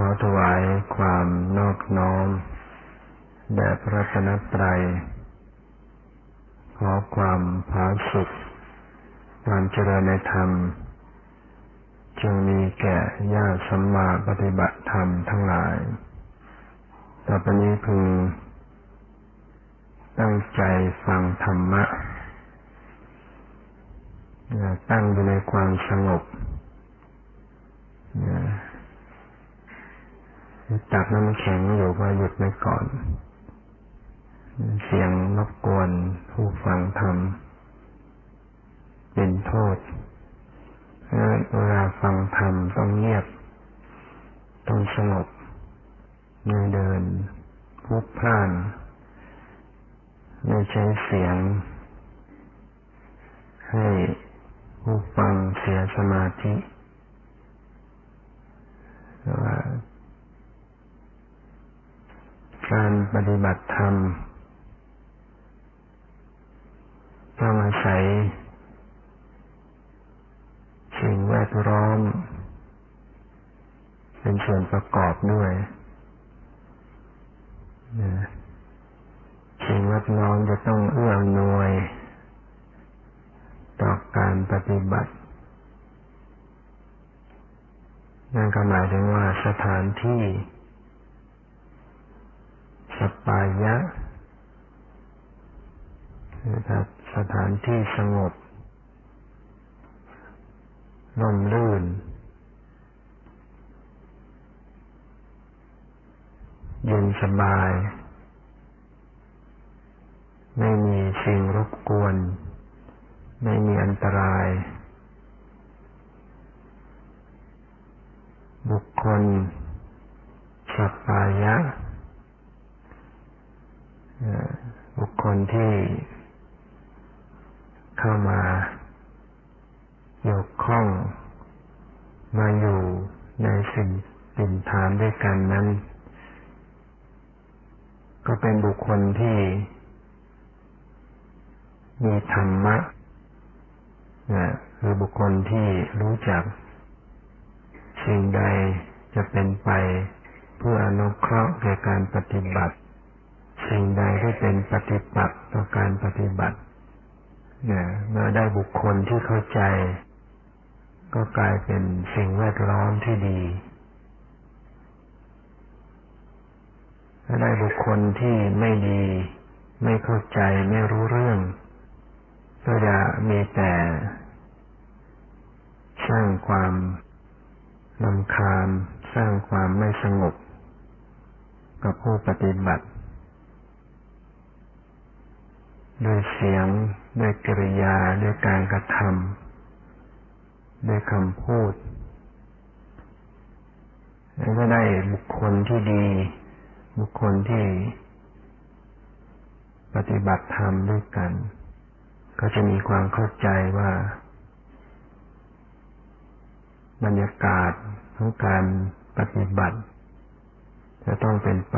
ขอถวายความนอบน้อมแด่พระรัตนตรัยขอความผาสุกความเจริญในธรรมจงมีแก่ญาติสัมมาปฏิบัติธรรมทั้งหลายต่อไปนี้พึงตั้งใจฟังธรรมะตั้งอยู่ในความสงบตักน้ำแข็งอยู่ก็หยุดไว้ก่อนเสียงรบกวนผู้ฟังธรรมเป็นโทษเวลาฟังธรรมต้องเงียบต้องสงบไม่เดินพลุกพล่านไม่ใช้เสียงให้ผู้ฟังเสียสมาธิว่าการปฏิบัติธรรมต้องอาศัยสิ่งแวดล้อมเป็นส่วนประกอบด้วยสิ่งแวดล้อมจะต้องเอื้ออำนวยต่อการปฏิบัตินั่นก็หมายถึงว่าสถานที่สปายะสถานที่สงบร่มรื่นเย็นสบายไม่มีสิ่งรบกวนไม่มีอันตรายบุคคลสัปปายะบุคคลที่เข้ามาเกี่ยวข้องมาอยู่ในสิ่งถิ่นฐานด้วยกันนั้นก็เป็นบุคคลที่มีธรรมะคือบุคคลที่รู้จักสิ่งใดจะเป็นไปเพื่ออนุเคราะห์แก่การปฏิบัติสิ่งใดที่เป็นปฏิปักษ์ต่อการปฏิบัติเมื่อได้บุคคลที่เข้าใจก็กลายเป็นสิ่งแวดล้อมที่ดีถ้าได้บุคคลที่ไม่ดีไม่เข้าใจไม่รู้เรื่องก็จะมีแต่สร้างความรำคาญสร้างความไม่สงบกับผู้ปฏิบัติด้วยเสียงด้วยกิริยาด้วยการกระทำด้วยคำพูดแล้วก็ได้บุคคลที่ดีบุคคลที่ปฏิบัติธรรมด้วยกันก็จะมีความเข้าใจว่าบรรยากาศของการปฏิบัติจะต้องเป็นไป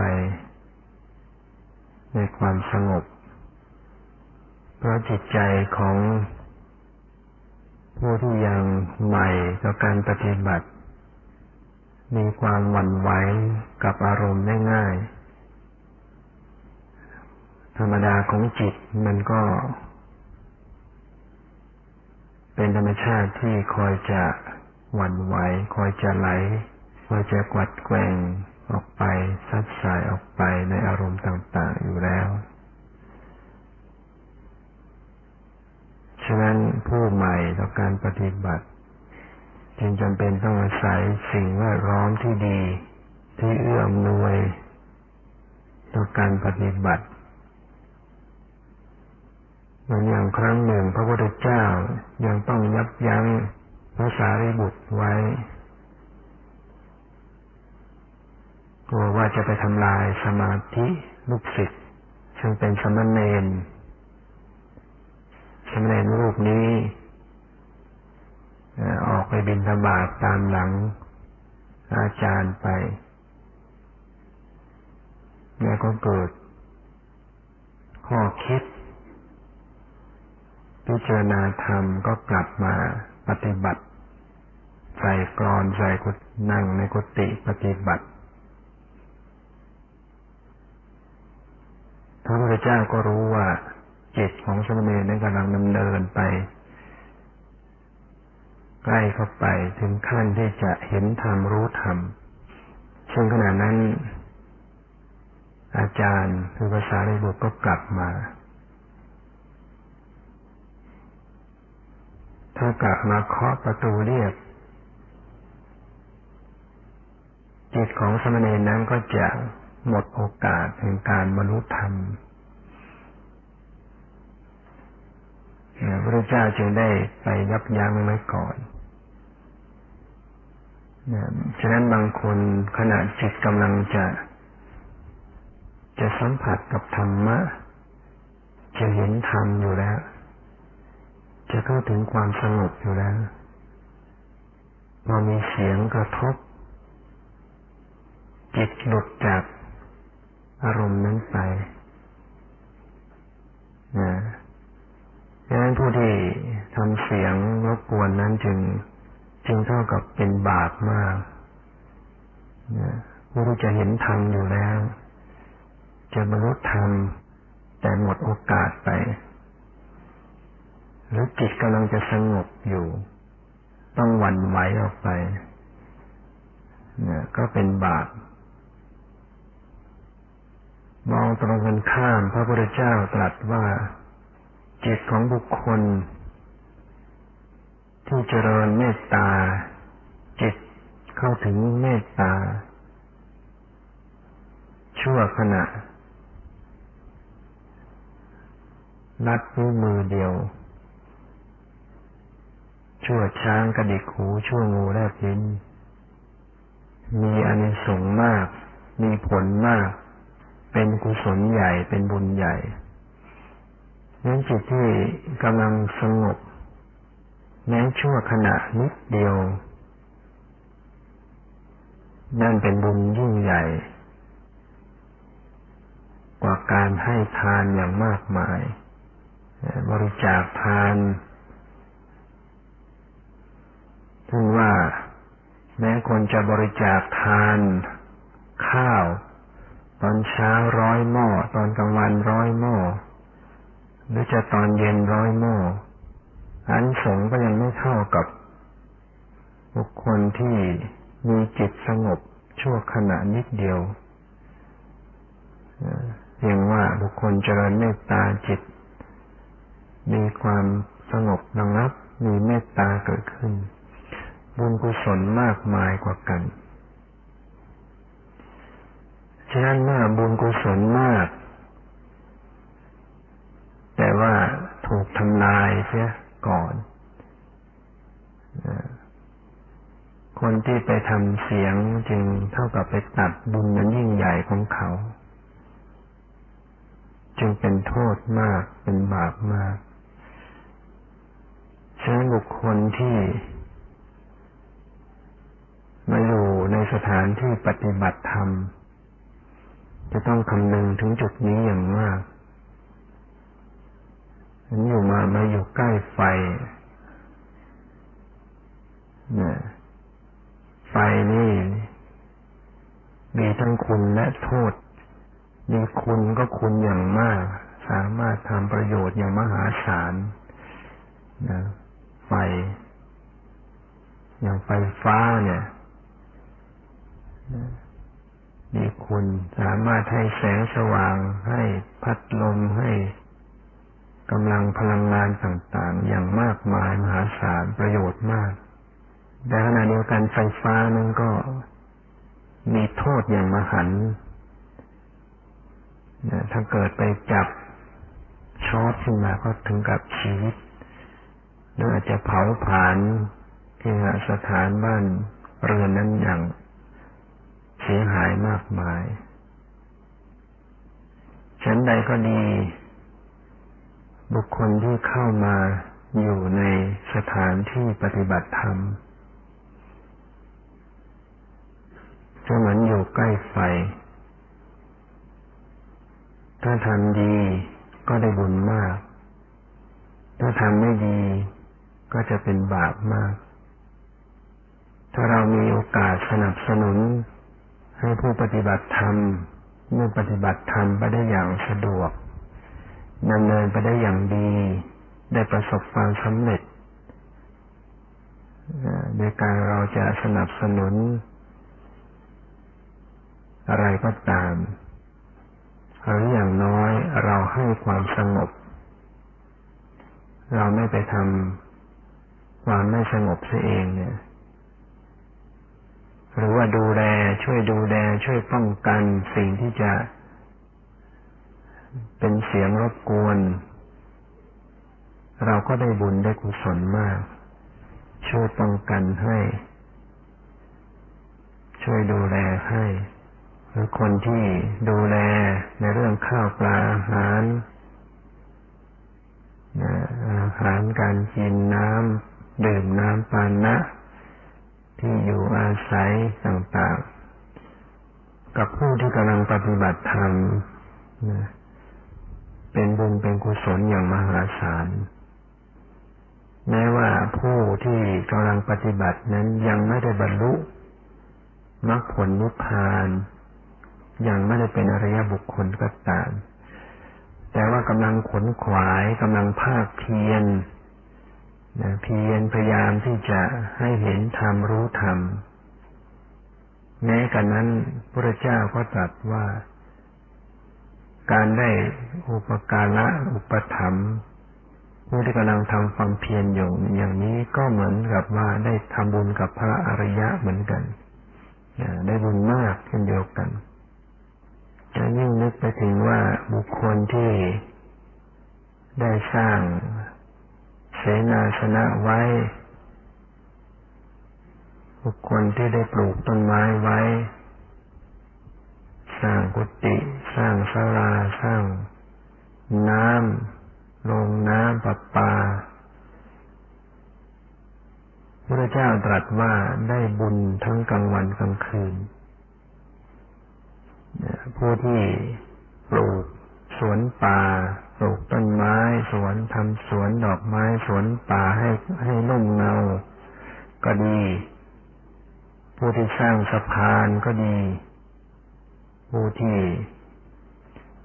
ในความสงบเพราะจิตใจของผู้ที่ยังใหม่ต่อการปฏิบัติมีความหวั่นไหวกับอารมณ์ง่ายๆธรรมดาของจิตมันก็เป็นธรรมชาติที่คอยจะหวั่นไหวคอยจะไหลคอยจะกวัดแกว่งออกไปซัดสายออกไปในอารมณ์ต่างๆอยู่แล้วฉะนั้นผู้ใหม่ต่อการปฏิบัติจึงจำเป็นต้องอาศัยสิ่งแวดล้อมที่ดีที่เอื้ออำนวยต่อการปฏิบัติเหมือนอย่างครั้งหนึ่งพระพุทธเจ้ายังต้องยับยั้งพระสารีบุตรไว้กลัวว่าจะไปทำลายสมาธิลูกศิษย์ซึ่งเป็นสมณเณรสมณเณรรูปนี้ออกไปบิณฑบาตตามหลังอาจารย์ไปแล้วก็เกิดข้อคิดพิจารณาธรรมก็กลับมาปฏิบัติ ใส่กรอนใส่กุฏินั่งในกุฏิปฏิบัติพระพุทธเจ้าก็รู้ว่าจิตของสมณีนั้นกำลังดำเนินไปใกล้เข้าไปถึงขั้นที่จะเห็นธรรมรู้ธรรมซึ่งขณะนั้นอาจารย์คือภาษาในบทก็กลับมาถ้ากลับมาเคาะประตูเรียกจิตของสมณีนั้นก็จะหมดโอกาสแห่งการบรรลุธรรมพระเจ้าจึงได้ไปยับยั้งไว้ก่อนฉะนั้นบางคนขณะจิตกำลังจะสัมผัสกับธรรมะจะเห็นธรรมอยู่แล้วจะเข้าถึงความสงบอยู่แล้วพอมีเสียงกระทบจิตหลุดจากอารมณ์นั้นไปดังนั้นผู้ที่ทำเสียงรบกวนนั้นจึงเท่ากับเป็นบาปมากผู้ที่จะเห็นธรรมอยู่แล้วจะบรรลุธรรมแต่หมดโอกาสไปหรือจิตกำลังจะสงบอยู่ต้องหวั่นไหวออกไปก็เป็นบาปมองตรงกันข้ามพระพุทธเจ้าตรัสว่าจิตของบุคคลที่เจริญเมตตาจิตเข้าถึงเมตตาชั่วขณะลัดนิ้วมือเดียวชั่วช้างกระดิกหูชั่วงูแลบลิ้นมีอานิสงส์มากมีผลมากเป็นกุศลใหญ่เป็นบุญใหญ่นั้นจิตที่กำลังสงบแม้ชั่วขณะนิดเดียวนั่นเป็นบุญยิ่งใหญ่กว่าการให้ทานอย่างมากมายบริจาคทานท่านว่าแม้คนจะบริจาคทานข้าวตอนเช้า100 หม้อตอนกลางวัน100 หม้อหรือจะตอนเย็น100 หม้ออานิสงส์ก็ยังไม่เท่ากับบุคคลที่มีจิตสงบชั่วขณะนิดเดียวเพียงว่าบุคคลเจริญเมตตาจิตมีความสงบระงับมีเมตตาเกิดขึ้นบุญกุศลมากมายกว่ากันฉะนั้นเมื่อบุญกุศลมากแต่ว่าถูกทำลายเสียก่อนคนที่ไปทำเสียงจึงเท่ากับไปตัดบุญนั้นยิ่งใหญ่ของเขาจึงเป็นโทษมากเป็นบาปมากฉะนั้นบุคคลที่มาอยู่ในสถานที่ปฏิบัติธรรมจะต้องคำนึงถึงจุดนี้อย่างมากฉันอยู่มาอยู่ใกล้ไฟเนี่ยไฟนี่มีทั้งคุณและโทษมีคุณก็คุณอย่างมากสามารถทำประโยชน์อย่างมหาศาลนะไฟอย่างไฟฟ้าเนี่ยมีคุณสามารถให้แสงสว่างให้พัดลมให้กำลังพลังงานต่างๆอย่างมากมายมหาศาลประโยชน์มากแต่ขณะเดียวกันไฟฟ้านั้นก็มีโทษอย่างมหันต์ถ้าเกิดไปจับช็อตขึ้นมาก็ถึงกับชีวิตหรืออาจจะเผาผลาญที่สถานบ้านเรือนนั้นอย่างเสียหายมากมายฉันใดก็ดีบุคคลที่เข้ามาอยู่ในสถานที่ปฏิบัติธรรมจะเหมือนอยู่ใกล้ไฟถ้าทำดีก็ได้บุญมากถ้าทำไม่ดีก็จะเป็นบาปมาก ถ้าเรามีโอกาสสนับสนุนให้ผู้ปฏิบัติธรรมได้ปฏิบัติธรรมไปได้อย่างสะดวกดำเนินไปได้อย่างดีได้ประสบความสำเร็จในการเราจะสนับสนุนอะไรก็ตามหรืออย่างน้อยเราให้ความสงบเราไม่ไปทำความไม่สงบซะเองเนี่ยหรือว่าดูแลช่วยดูแลช่วยป้องกันสิ่งที่จะเป็นเสียงรบกวนเราก็ได้บุญได้กุศลมากช่วยป้องกันให้ช่วยดูแลให้หรือคนที่ดูแลในเรื่องข้าวปลาอาหารการกินน้ำดื่มน้ำปานะที่อยู่อาศัยต่างๆกับผู้ที่กำลังปฏิบัติธรรมเป็นบุญเป็นกุศลอย่างมหาศาลแม้ว่าผู้ที่กำลังปฏิบัตินั้นยังไม่ได้บรรลุมรรคผลนิพพานยังไม่ได้เป็นอริยบุคคลก็ตามแต่ว่ากำลังขนขวายกำลังภาคเพียรพยายามที่จะให้เห็นธรรมรู้ธรรมแม้กระนั้นพระเจ้าก็ตรัสว่าการได้อุปการะอุปถัมภ์ผู้ที่กำลังทำความเพียรอยู่อย่างนี้ก็เหมือนกับว่าได้ทำบุญกับพระอริยะเหมือนกันได้บุญมากเช่นเดียวกันจะยิ่งนึกไปถึงว่าบุคคลที่ได้สร้างเสนาสนะไว้บุคคลที่ได้ปลูกต้นไม้ไว้สร้างกุฏิสร้างศาลาสร้างน้ำโรงน้ำประปาพระเจ้าตรัสว่าได้บุญทั้งกลางวันกลางคืนผู้ที่ปลูกสวนป่าปลูกต้นไม้สวนทำสวนดอกไม้สวนป่าให้ร่มเงาก็ดีผู้ที่สร้างสะพานก็ดีผู้ที่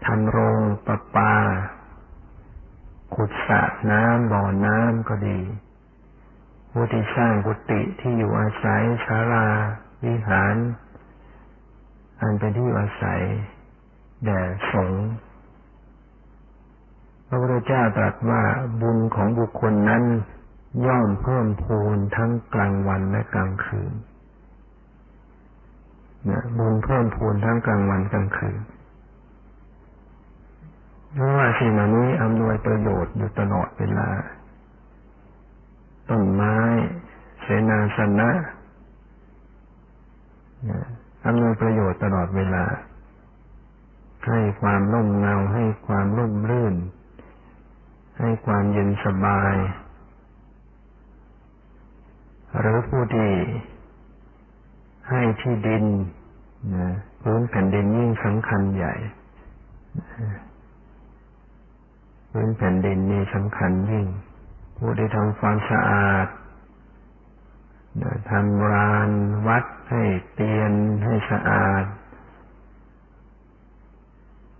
ทำโรงประปาขุดสระน้ำบ่อน้ำก็ดีผู้ที่สร้างกุฏิที่อยู่อาศัยศาลาวิหารอันเป็นที่อยู่อาศัยแด่สงฆ์พระพุทธเจ้าตรัสว่าบุญของบุคคลนั้นย่อมเพิ่มพูนทั้งกลางวันและกลางคืนบุญเพิ่มพูนทั้งกลางวันกลางคืนเพราะว่าสิ่งเหล่านี้อำนวยประโยชน์อยู่ตลอดเวลาต้นไม้เสนาสนะอำนวยประโยชน์ตลอดเวลาให้ความร่มเงาให้ความร่มรื่นให้ความเย็นสบายหรือผู้ที่ให้ที่ดินพื้นแผ่นดินยิ่งสำคัญใหญ่พื้นแผ่นดินนี่สำคัญยิ่งผู้ที่ทำความสะอาดทำลานวัดให้เตียนให้สะอาด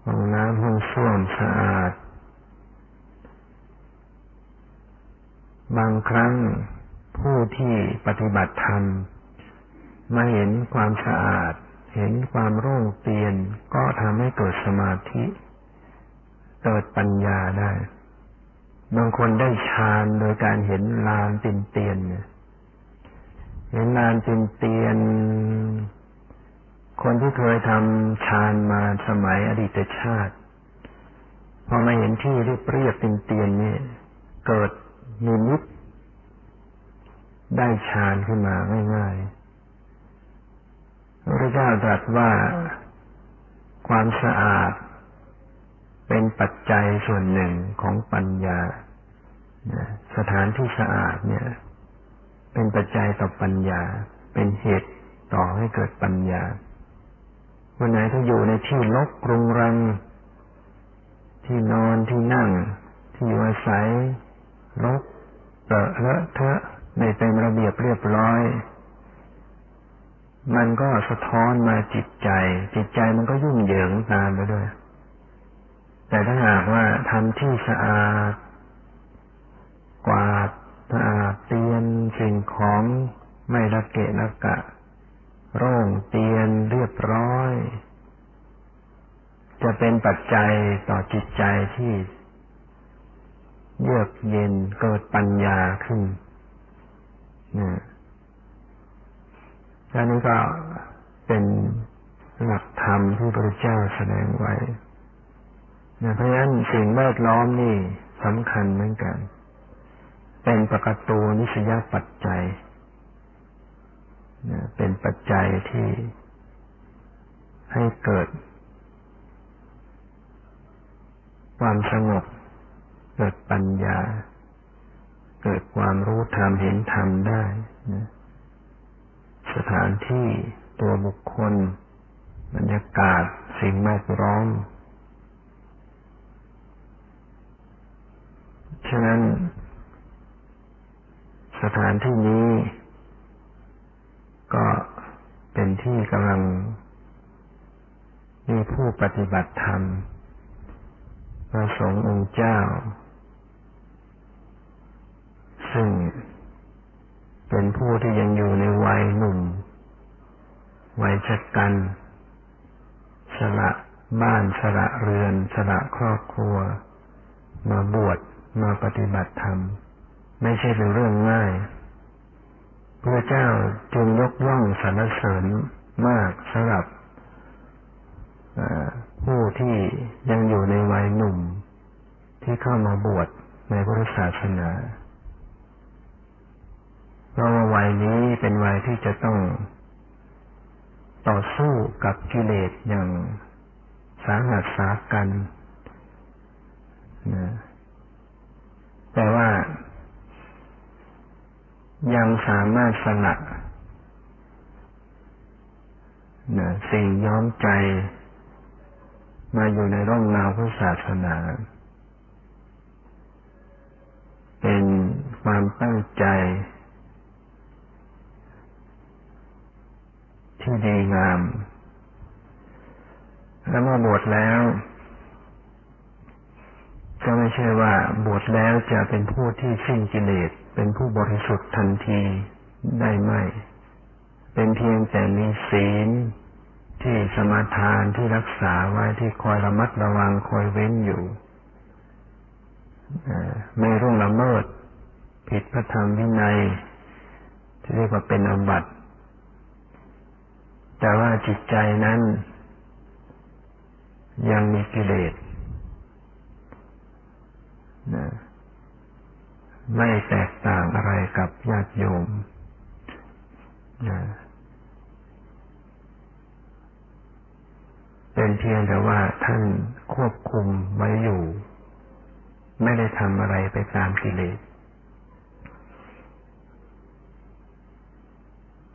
ห้องน้ำห้องส้วมสะอาดบางครั้งผู้ที่ปฏิบัติธรรมมาเห็นความสะอาดเห็นความโล่งเตียนก็ทำให้เกิดสมาธิเกิดปัญญาได้บางคนได้ฌานโดยการเห็นลานเตียนเห็นลานเตียนคนที่เคยทำฌานมาสมัยอดีตชาติพอมาเห็นที่เรียบเรียบเตียนนี่เกิดนิมิตได้ฌานขึ้นมาง่ายๆพระเจ้าตรัสว่าความสะอาดเป็นปัจจัยส่วนหนึ่งของปัญญาสถานที่สะอาดเนี่ยเป็นปัจจัยต่อปัญญาเป็นเหตุต่อให้เกิดปัญญาวันไหนถ้าอยู่ในที่รกรุงรังที่นอนที่นั่งที่อยู่อาศัยรกเลอะเทอะไม่เป็นระเบียบเรียบร้อย มันก็สะท้อนมาจิตใจมันก็ยุ่งเหยิงตามไปด้วยแต่ถ้าหากว่าทำที่สะอาดกวาดสะอาดเตียนสิ่งของไม่ละเกะละกะโล่งเตียนเรียบร้อยจะเป็นปัจจัยต่อจิตใจที่เยือกเย็นเกิดปัญญาขึ้นนะอันนี้ก็เป็นหลักธรรมที่พระพุทธเจ้าแสดงไว้นะเพราะฉะนั้นสิ่งแวดล้อมนี่สำคัญเหมือนกันเป็นปกตูนิสยปัจจัยนะเป็นปัจจัยที่ให้เกิดความสงบเกิดปัญญาเกิดความรู้ธรรมเห็นธรรมได้นะสถานที่ตัวบุคคลบรรยากาศสิ่งแวดล้อมฉะนั้นสถานที่นี้ก็เป็นที่กำลังมีผู้ปฏิบัติธรรมพระสงฆ์องค์เจ้าซึ่งเป็นผู้ที่ยังอยู่ในวัยหนุ่มวัยชกันสละบ้านสละเรือนสละครอบครัวมาบวชมาปฏิบัติธรรมไม่ใช่เป็นเรื่องง่ายพระเจ้าจึงยกย่องสรรเสริญมากสำหรับผู้ที่ยังอยู่ในวัยหนุ่มที่เข้ามาบวชในพุทธศาสนาเพราะว่าวัยนี้เป็นวัยที่จะต้องต่อสู้กับกิเลสอย่างสาหัสสากันนะแต่ว่ายังสามารถสละนะสิ่งย้อมใจมาอยู่ในร่มเงาของศาสนาเป็นความตั้งใจที่ดีงามแล้วเมื่อบวชแล้วก็ไม่ใช่ว่าบวชแล้วจะเป็นผู้ที่สิ้นกิเลสเป็นผู้บริสุทธิ์ทันทีได้ไหมเป็นเพียงแต่มีศีลที่สมาทานที่รักษาไว้ที่คอยระมัดระวังคอยเว้นอยู่ไม่ร่วงละเมิดผิดพระธรรมวินัยที่เรียกว่าเป็นอาบัติแต่ว่าจิตใจนั้นยังมีกิเลสนะไม่แตกต่างอะไรกับญาติโยมนะเป็นเพียงแต่ว่าท่านควบคุมไว้อยู่ไม่ได้ทำอะไรไปตามกิเลส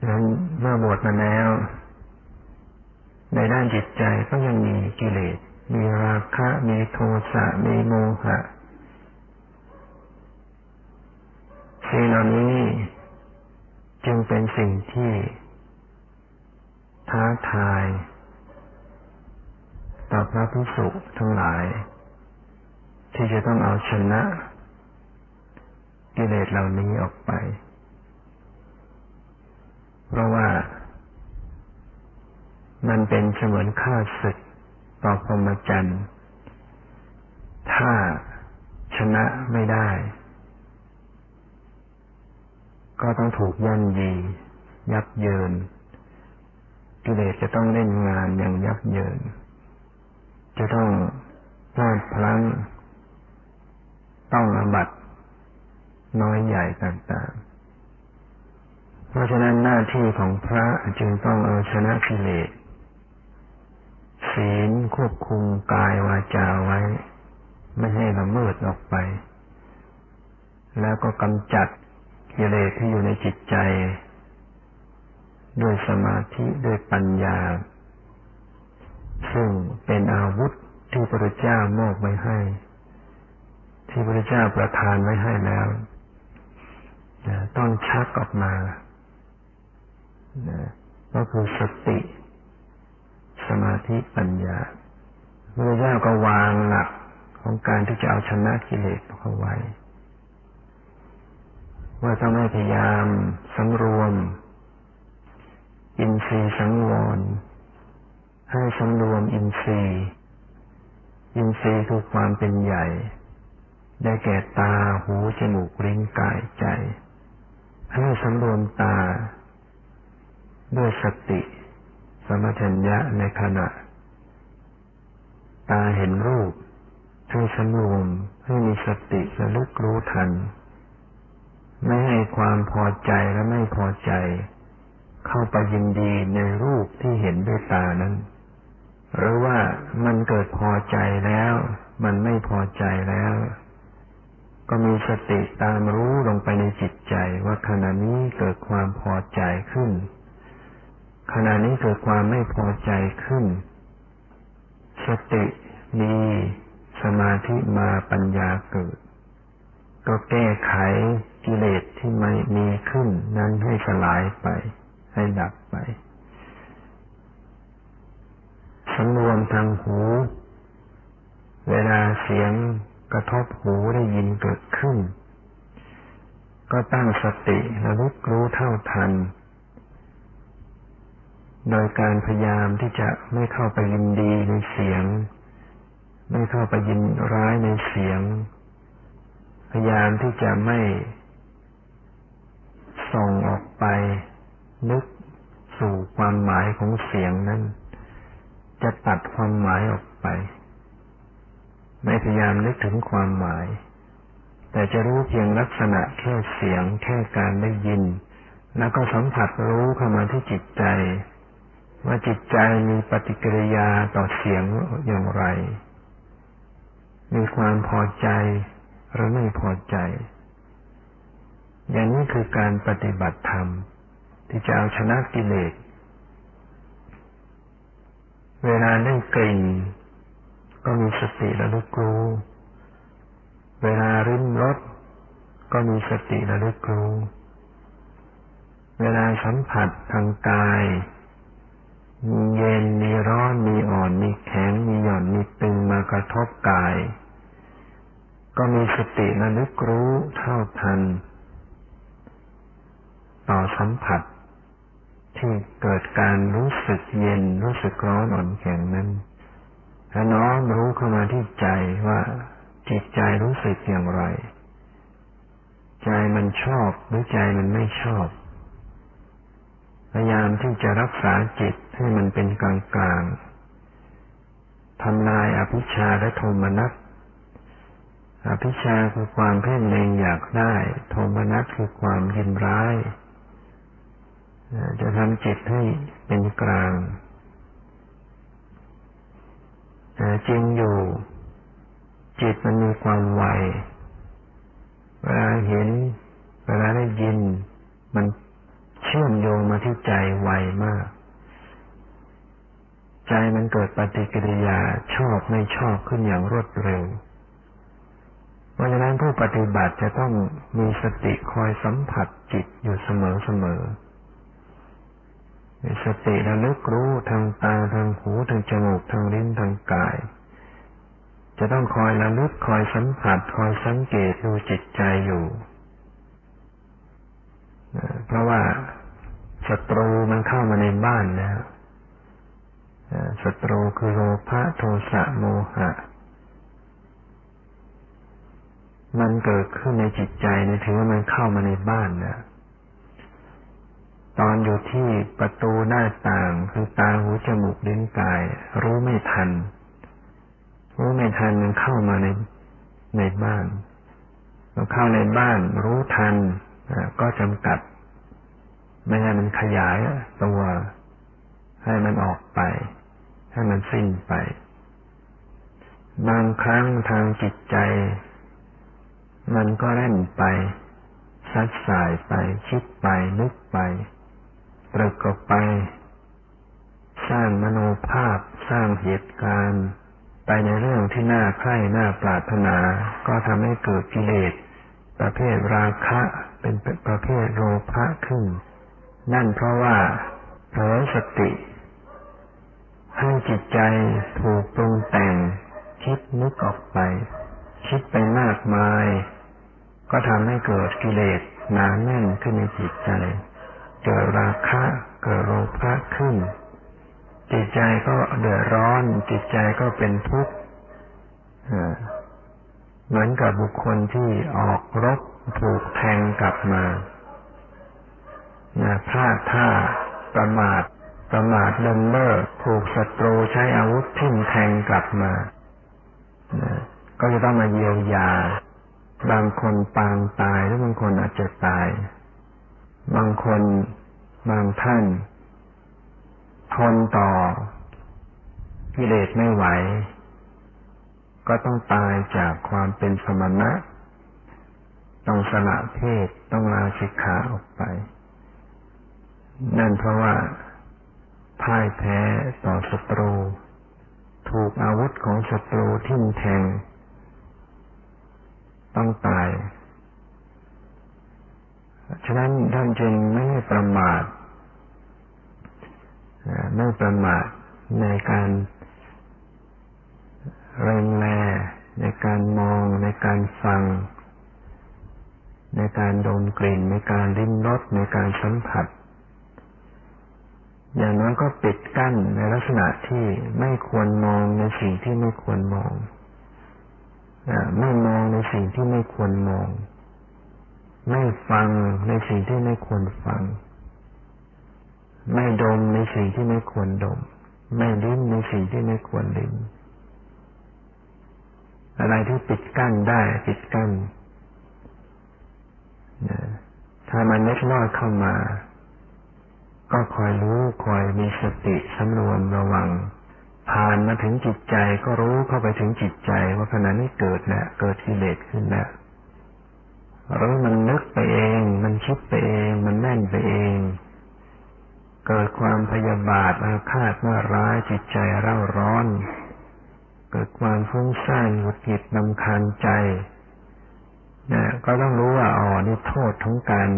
ดังนั้นเมื่อบวชมาแล้วในด้านจิตใจก็ยังมีกิเลสมีราคะมีโทสะมีโมหะสิ่งเหล่านี้จึงเป็นสิ่งที่ท้าทายต่อพระภิกษุทั้งหลายที่จะต้องเอาชนะกิเลสเหล่านี้ออกไปเพราะว่ามันเป็นเสมือนข้าศึกต่อพรหมจรรย์ถ้าชนะไม่ได้ก็ต้องถูกย่ำยียับเยินกิเลสจะต้องเล่นงานอย่างยับเยินจะต้องพลาดพลั้งต้องอาบัติน้อยใหญ่ต่างๆเพราะฉะนั้นหน้าที่ของพระจึงต้องเอาชนะกิเลสศีลควบคุมกายวาจาไว้ไม่ให้ละเมิดออกไปแล้วก็กำจัดกิเลสที่อยู่ในจิตใจด้วยสมาธิด้วยปัญญาซึ่งเป็นอาวุธที่พระพุทธเจ้ามอบไว้ให้ที่พระพุทธเจ้าประทานไว้ให้แล้วต้องชักออกมา ก็คือสติสมาธิปัญญาพระเจ้าก็วางหลักของการที่จะเอาชนะกิเลสเข้าไว้ว่าต้องพยายามสำรวมอินทรีย์สังวรให้สำรวมอินทรีย์คือความเป็นใหญ่ได้แก่ตาหูจมูกลิ้นกายใจให้สำรวมตาด้วยสติสัมปชัญญะในขณะตาเห็นรูปให้สำรวมให้มีสติระลึกรู้ทันไม่ให้ความพอใจและไม่พอใจเข้าไปยินดีในรูปที่เห็นด้วยตานั้นหรือว่ามันเกิดพอใจแล้วมันไม่พอใจแล้วก็มีสติตามรู้ลงไปในจิตใจว่าขณะนี้เกิดความพอใจขึ้นขณะนี้เกิดความไม่พอใจขึ้นสติมีสมาธิมาปัญญาเกิดก็แก้ไขกิเลสที่ไม่มีขึ้นนั้นให้สลายไปให้ดับไปสำรวมทางหูเวลาเสียงกระทบหูได้ยินเกิดขึ้นก็ตั้งสติระลึกรู้เท่าทันโดยการพยายามที่จะไม่เข้าไปยินดีในเสียงไม่เข้าไปยินร้ายในเสียงพยายามที่จะไม่ส่งออกไปนึกสู่ความหมายของเสียงนั้นจะตัดความหมายออกไปไม่พยายามนึกถึงความหมายแต่จะรู้เพียงลักษณะแค่เสียงแค่การได้ยินแล้วก็สัมผัสรู้เข้ามาที่จิตใจว่าจิตใจมีปฏิกิริยาต่อเสียงอย่างไรมีความพอใจหรือไม่พอใจอย่างนี้คือการปฏิบัติธรรมที่จะเอาชนะกิเลสเวลาได้กลิ่นก็มีสติระลึกรู้เวลาลิ้มรสก็มีสติระลึกรู้เวลาสัมผัสทางกายมีเย็นมีร้อนมีอ่อนมีแข็งมีหย่อนมีตึงมากระทบกายก็มีสติระลึกรู้เท่าทันต่อสัมผัสที่เกิดการรู้สึกเย็นรู้สึกร้อนอ่อนแข็งนั้นแล้วน้อมรู้เข้ามาที่ใจว่าจิตใจรู้สึกอย่างไรใจมันชอบหรือใจมันไม่ชอบพยายามที่จะรักษาจิตให้มันเป็นกลางทำลายอภิชาและโทมนัสอภิชาคือความเพ่งเล็งอยากได้โทมนัสคือความยินร้ายจะทำจิตให้เป็นกลางแต่จริงอยู่จิตมันมีความไวเวลาเห็นเวลาได้ยินมันเชื่อมโยงมาที่ใจไวมากใจมันเกิดปฏิกิริยาชอบไม่ชอบขึ้นอย่างรวดเร็วเพราะฉะนั้นผู้ปฏิบัติจะต้องมีสติคอยสัมผัสจิตอยู่เสมอๆมีสติระลึกรู้ทางตาทางหูทางจมูกทางลิ้นทางกายจะต้องคอยระลึกคอยสัมผัสคอยสังเกตดูจิตใจอยู่เพราะว่าศัตรูมันเข้ามาในบ้านแล้วศัตรูคือโลภะโทสะโมหะมันเกิดขึ้นในจิตใจนี่ถือว่ามันเข้ามาในบ้านแล้วตอนอยู่ที่ประตูหน้าต่างคือตาหูจมูกลิ้นกายรู้ไม่ทันมันเข้ามาในบ้านเราเข้าในบ้านรู้ทันก็จำกัดไม่ให้มันขยายตัวให้มันออกไปให้มันสิ้นไปบางครั้งทางจิตใจมันก็เล่นไปซัดสายไปคิดไปนึกไปตรึกออกไปสร้างมโนภาพสร้างเหตุการณ์ไปในเรื่องที่น่าใคร่น่าปรารถนาก็ทำให้เกิดกิเลสประเภทราคะเป็นประเภทโลภะขึ้นนั่นเพราะว่า เผลอสติให้จิตใจถูกปรุงแต่งคิดนึกออกไปคิดไปมากมายก็ทำให้เกิดกิเลสหนาแน่นขึ้นในจิตใจเกิดราคะเกิดโลภะขึ้นจิตใจก็เดือดร้อนจิตใจก็เป็นทุกข์เหมือนกับบุคคลที่ออกรบถูกแทงกลับมาพลาดท่าประมาทเลินเล่อถูกศัตรูใช้อาวุธทิ่มแทงกลับมาก็จะต้องมาเยียวยาบางคนปางตายหรือบางคนอาจจะตายบางคนบางท่านทนต่อกิเลสไม่ไหวก็ต้องตายจากความเป็นสมณะต้องสละเพศต้องลาสิกขาออกไปนั่นเพราะว่าพ่ายแพ้ต่อศัตรูถูกอาวุธของศัตรูทิ่มแทงต้องตายฉะนั้นท่านจึงไม่ประมาทในการเล็งแลในการมองในการฟังในการดมกลิ่นในการลิ้มรสในการสัมผัสอย่างน้อยก็ปิดกั้นในลักษณะที่ไม่ควรมองในสิ่งที่ไม่ควรมองไม่มองในสิ่งที่ไม่ควรมองไม่ฟังในสิ่งที่ไม่ควรฟังไม่ดมในสิ่งที่ไม่ควรดมไม่ลิ้มในสิ่งที่ไม่ควรลิ้มอะไรที่ปิดกั้นได้ปิดกั้นถ้ามันเล็ดลอดเข้ามาก็คอยรู้คอยมีสติสำรวมระวังผ่านมาถึงจิตใจก็รู้เข้าไปถึงจิตใจว่าขณะนี้เกิดนะเกิดกิเลสขึ้นนะรู้มันนึกไปเองมันคิดไปเองมันแน่นไปเองเกิดความพยาบาทอาฆาตมาร้ายจิตใจเร่าร้อนเกิดความฟุ้งซ่านหงุดหงิดรำคาญใจนะก็ต้องรู้ว่าอ๋อนี่โทษของการ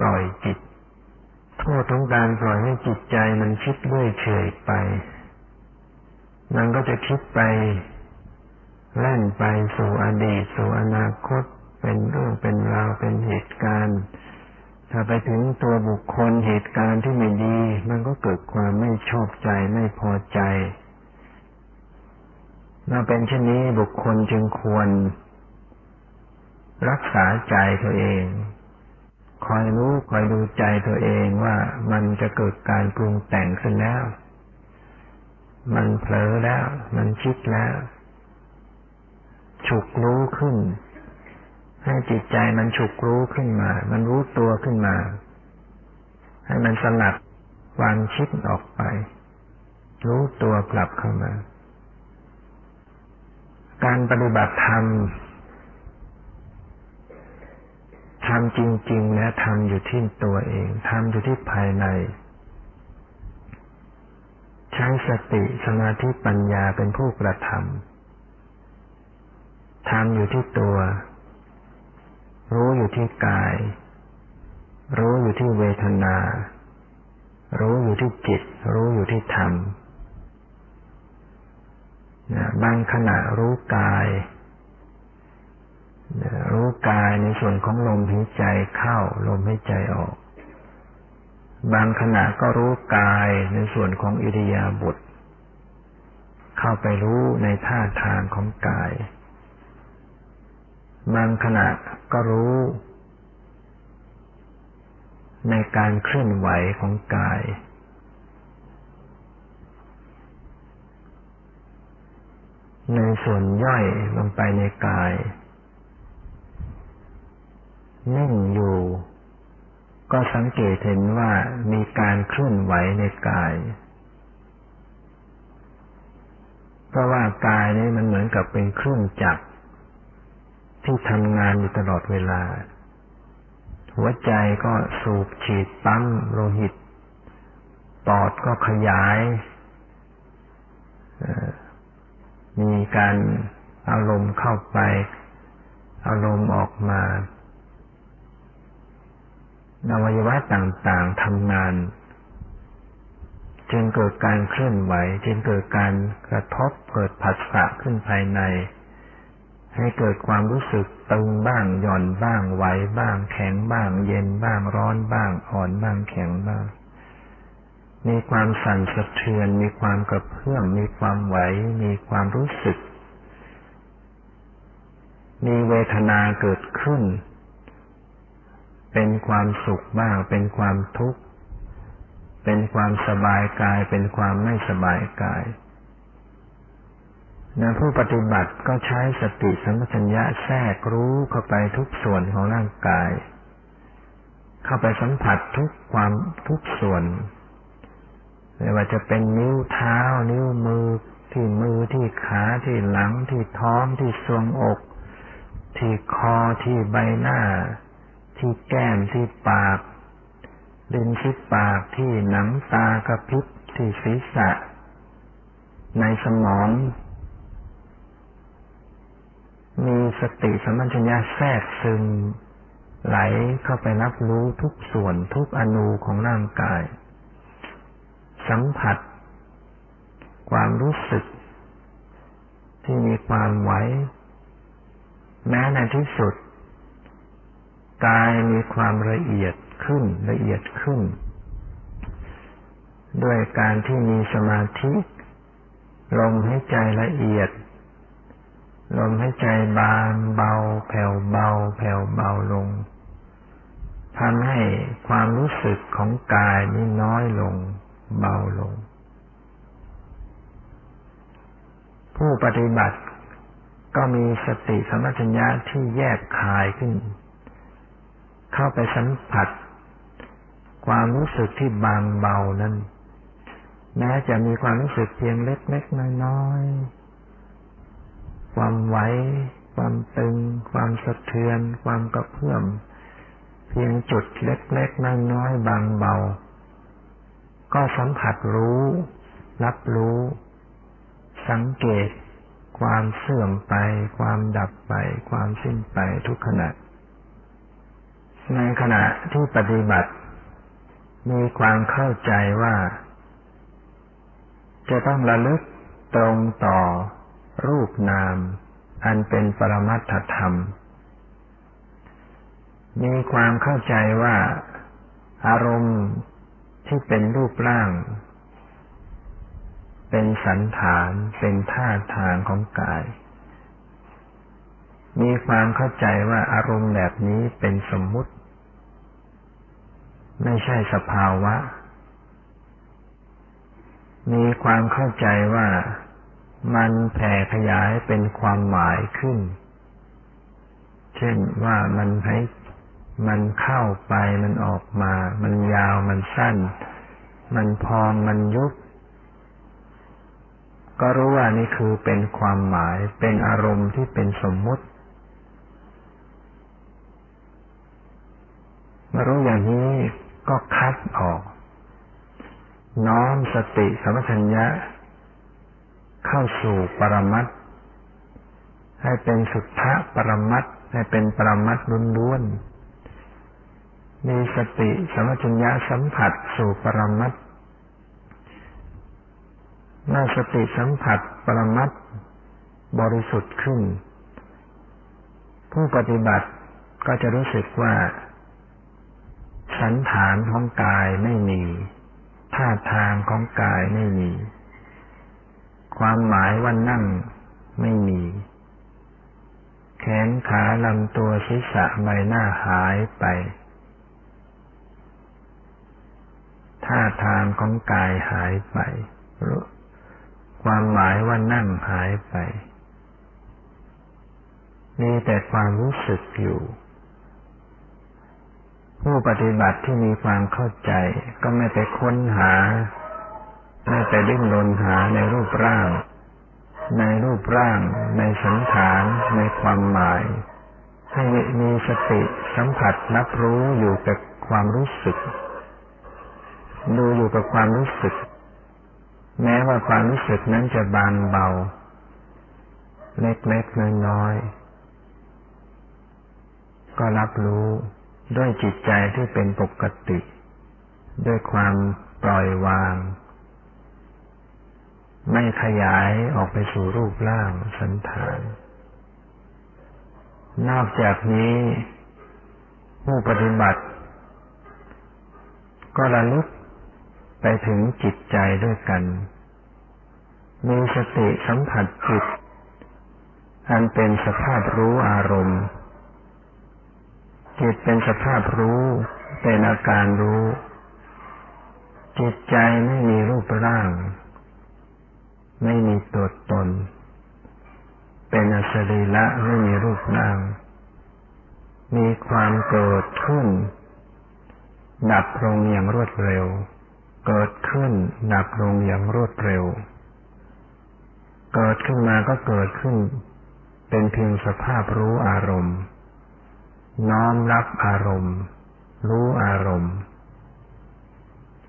ปล่อยจิตโทษของการปล่อยให้จิตใจมันคิดเรื่อยเฉยไปมันก็จะคิดไปแล่นไปสู่อดีตสู่อนาคตเป็นเรื่องเป็นราวเป็นเหตุการณ์ถ้าไปถึงตัวบุคคลเหตุการณ์ที่ไม่ดีมันก็เกิดความไม่ชอบใจไม่พอใจเราเป็นเช่นนี้บุคคลจึงควรรักษาใจตัวเองคอยรู้คอยดูใจตัวเองว่ามันจะเกิดการปรุงแต่งขึ้นแล้วมันเผลอแล้วมันคิดแล้วฉุกรู้ขึ้นให้จิตใจมันฉุกรู้ขึ้นมามันรู้ตัวขึ้นมาให้มันสลัดความคิดออกไปรู้ตัวกลับเข้ามาการปฏิบัติธรรมทำจริงๆและทำอยู่ที่ตัวเองทำอยู่ที่ภายในใช้สติสมาธิปัญญาเป็นผู้กระทำทำอยู่ที่ตัวรู้อยู่ที่กายรู้อยู่ที่เวทนารู้อยู่ที่จิตรู้อยู่ที่ธรรมบางขณะรู้กายในส่วนของลมหายใจเข้าลมหายใจออกบางขณะก็รู้กายในส่วนของอิริยาบถเข้าไปรู้ในท่าทางของกายบางขณะก็รู้ในการเคลื่อนไหวของกายในส่วนย่อยลงไปในกายนิ่งอยู่ก็สังเกตเห็นว่ามีการเคลื่อนไหวในกายเพราะว่ากายนี้มันเหมือนกับเป็นเครื่องจักรที่ทำงานอยู่ตลอดเวลาหัวใจก็สูบฉีดปั๊มโลหิตปอดก็ขยายมีการเอาลมเข้าไปเอาลมออกมาอวัยวะต่างๆทำงาน จึงเกิดการเคลื่อนไหวจึงเกิดการกระทบเกิดผัสสะขึ้นภายในให้เกิดความรู้สึกตึงบ้างหย่อนบ้างไหวบ้างแข็งบ้างเย็นบ้างร้อนบ้างอ่อนบ้างแข็งบ้างมีความสั่นสะเทือนมีความกระเพื่อมมีความไหวมีความรู้สึกมีเวทนาเกิดขึ้นเป็นความสุขบ้างเป็นความทุกข์เป็นความสบายกายเป็นความไม่สบายกายนะผู้ปฏิบัติก็ใช้สติสัมปชัญญะแทรกรู้เข้าไปทุกส่วนของร่างกายเข้าไปสัมผัสทุกส่วนไม่ว่าจะเป็นนิ้วเท้านิ้วมือที่มือที่ขาที่หลังที่ท้องที่ทรวงอกที่คอที่ใบหน้าที่แก้มที่ปากลิ้นที่ปากที่หนังตากระพริบที่ศีรษะในสมองมีสติสัมปชัญญะแทรกซึมไหลเข้าไปรับรู้ทุกส่วนทุกอนูของร่างกายสัมผัสความรู้สึกที่มีความไหวแม้ในที่สุดกายมีความละเอียดขึ้นด้วยการที่มีสมาธิลมหายใจละเอียดลมหายใจบางเบาแผ่วเบาแผ่วเบาลงทำให้ความรู้สึกของกายนี้น้อยลงเบาลงผู้ปฏิบัติก็มีสติสัมปชัญญะที่แยกคายขึ้นเข้าไปสัมผัสความรู้สึกที่บางเบานั้นแม้จะมีความรู้สึกเพียงเล็กๆน้อยๆความไหวความตึงความสะเทือนความกระเพื่อมเพียงจุดเล็กๆน้อยๆบางเบาก็สัมผัสรู้รับรู้สังเกตความเสื่อมไปความดับไปความสิ้นไปทุกขณะในขณะที่ปฏิบัติมีความเข้าใจว่าจะต้องระลึกตรงต่อรูปนามอันเป็นปรมัตถธรรมมีความเข้าใจว่าอารมณ์ที่เป็นรูปร่างเป็นสันฐานเป็นท่าทางของกายมีความเข้าใจว่าอารมณ์แบบนี้เป็นสมมุติไม่ใช่สภาวะมีความเข้าใจว่ามันแผ่ขยายเป็นความหมายขึ้นเช่นว่ามันเข้าไปมันออกมามันยาวมันสั้นมันพองมันยุบก็รู้ว่านี่คือเป็นความหมายเป็นอารมณ์ที่เป็นสมมุติมารู้อย่างนี้ก็คัดออกน้อมสติสัมปชัญญะเข้าสู่ปรมัตถ์ให้เป็นสุทธะปรมัตถ์ให้เป็นปรมัตถ์ล้วนๆมีสติสัมปชัญญะสัมผัสสู่ปรมัตถ์เมื่อสติสัมผัสปรมัตถ์บริสุทธิ์ขึ้นผู้ปฏิบัติก็จะรู้สึกว่าสันฐานของกายไม่มีท่าทางของกายไม่มีความหมายว่านั่งไม่มีแขนขาลำตัวศีรษะใบหน้าหายไปท่าทางของกายหายไปความหมายว่านั่งหายไปมีแต่ความรู้สึกอยู่ผู้ปฏิบัติที่มีความเข้าใจก็ไม่ไปค้นหาไม่ไปดิ้นรนหาในรูปร่างในสันฐานในความหมายให้มีสติสัมผัสรับรู้อยู่กับความรู้สึกดูอยู่กับความรู้สึกแม้ว่าความรู้สึกนั้นจะบางเบาเล็กๆน้อยๆก็รับรู้ด้วยจิตใจที่เป็นปกติด้วยความปล่อยวาง ไม่ขยายออกไปสู่รูปร่างสันฐานนอกจากนี้ผู้ปฏิบัติก็ระลึกไปถึงจิตใจด้วยกันมีสติสัมผัสจิตอันเป็นสภาพรู้อารมณ์จิตเป็นสภาพรู้เป็นอาการรู้จิตใจไม่มีรูปร่างไม่มีตัวตนเป็นอสรีละไม่มีรูปร่างมีความเกิดขึ้นดับลงอย่างรวดเร็วเกิดขึ้นดับลงอย่างรวดเร็วเกิดขึ้นมาก็เกิดขึ้นเป็นเพียงสภาพรู้อารมณ์น้อมรับอารมณ์รู้อารมณ์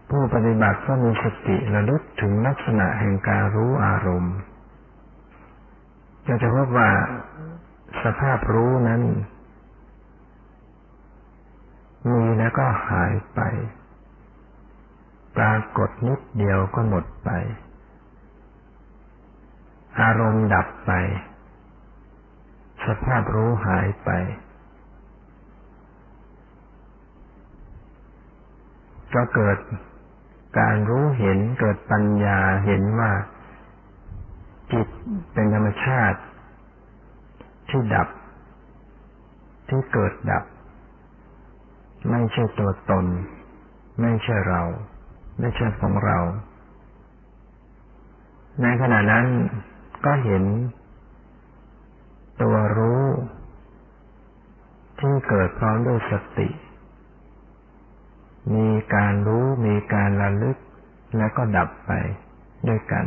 ผู้ปฏิบัติก็มีสติระลึกถึงลักษณะแห่งการรู้อารมณ์จะพบว่าสภาพรู้นั้นมีแล้วก็หายไปปรากฏนิดเดียวก็หมดไปอารมณ์ดับไปสภาพรู้หายไปก็เกิดการรู้เห็นเกิดปัญญาเห็นว่าจิตเป็นธรรมชาติที่ดับที่เกิดดับไม่ใช่ตัวตนไม่ใช่เราไม่ใช่ของเราในขณะนั้นก็เห็นตัวรู้ที่เกิดพร้อมด้วยสติมีการรู้มีการระลึกแล้วก็ดับไปด้วยกัน